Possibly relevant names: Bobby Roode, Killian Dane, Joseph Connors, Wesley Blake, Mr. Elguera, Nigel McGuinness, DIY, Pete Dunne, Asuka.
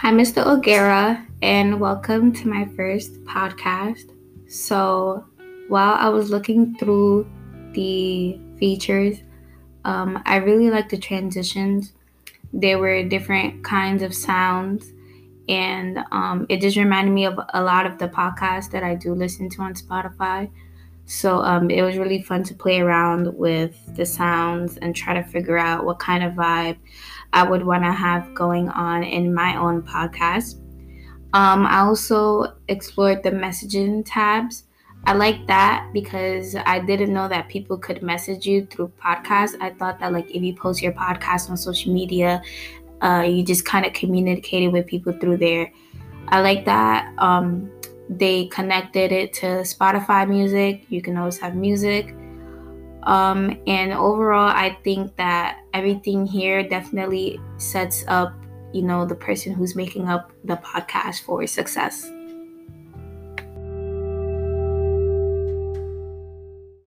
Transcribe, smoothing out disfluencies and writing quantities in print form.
Hi, Mr. Elguera, and welcome to my first podcast. So, while I was looking through the features, I really liked the transitions. There were different kinds of sounds, and it just reminded me of a lot of the podcasts that I do listen to on Spotify. So it was really fun to play around with the sounds and try to figure out what kind of vibe I would want to have going on in my own podcast. I also explored the messaging tabs. I like that because I didn't know that people could message you through podcasts. I thought that if you post your podcast on social media, you just kind of communicated with people through there. I like that. They connected it to Spotify music. You can always have music. And overall, I think that everything here definitely sets up, the person who's making up the podcast for success.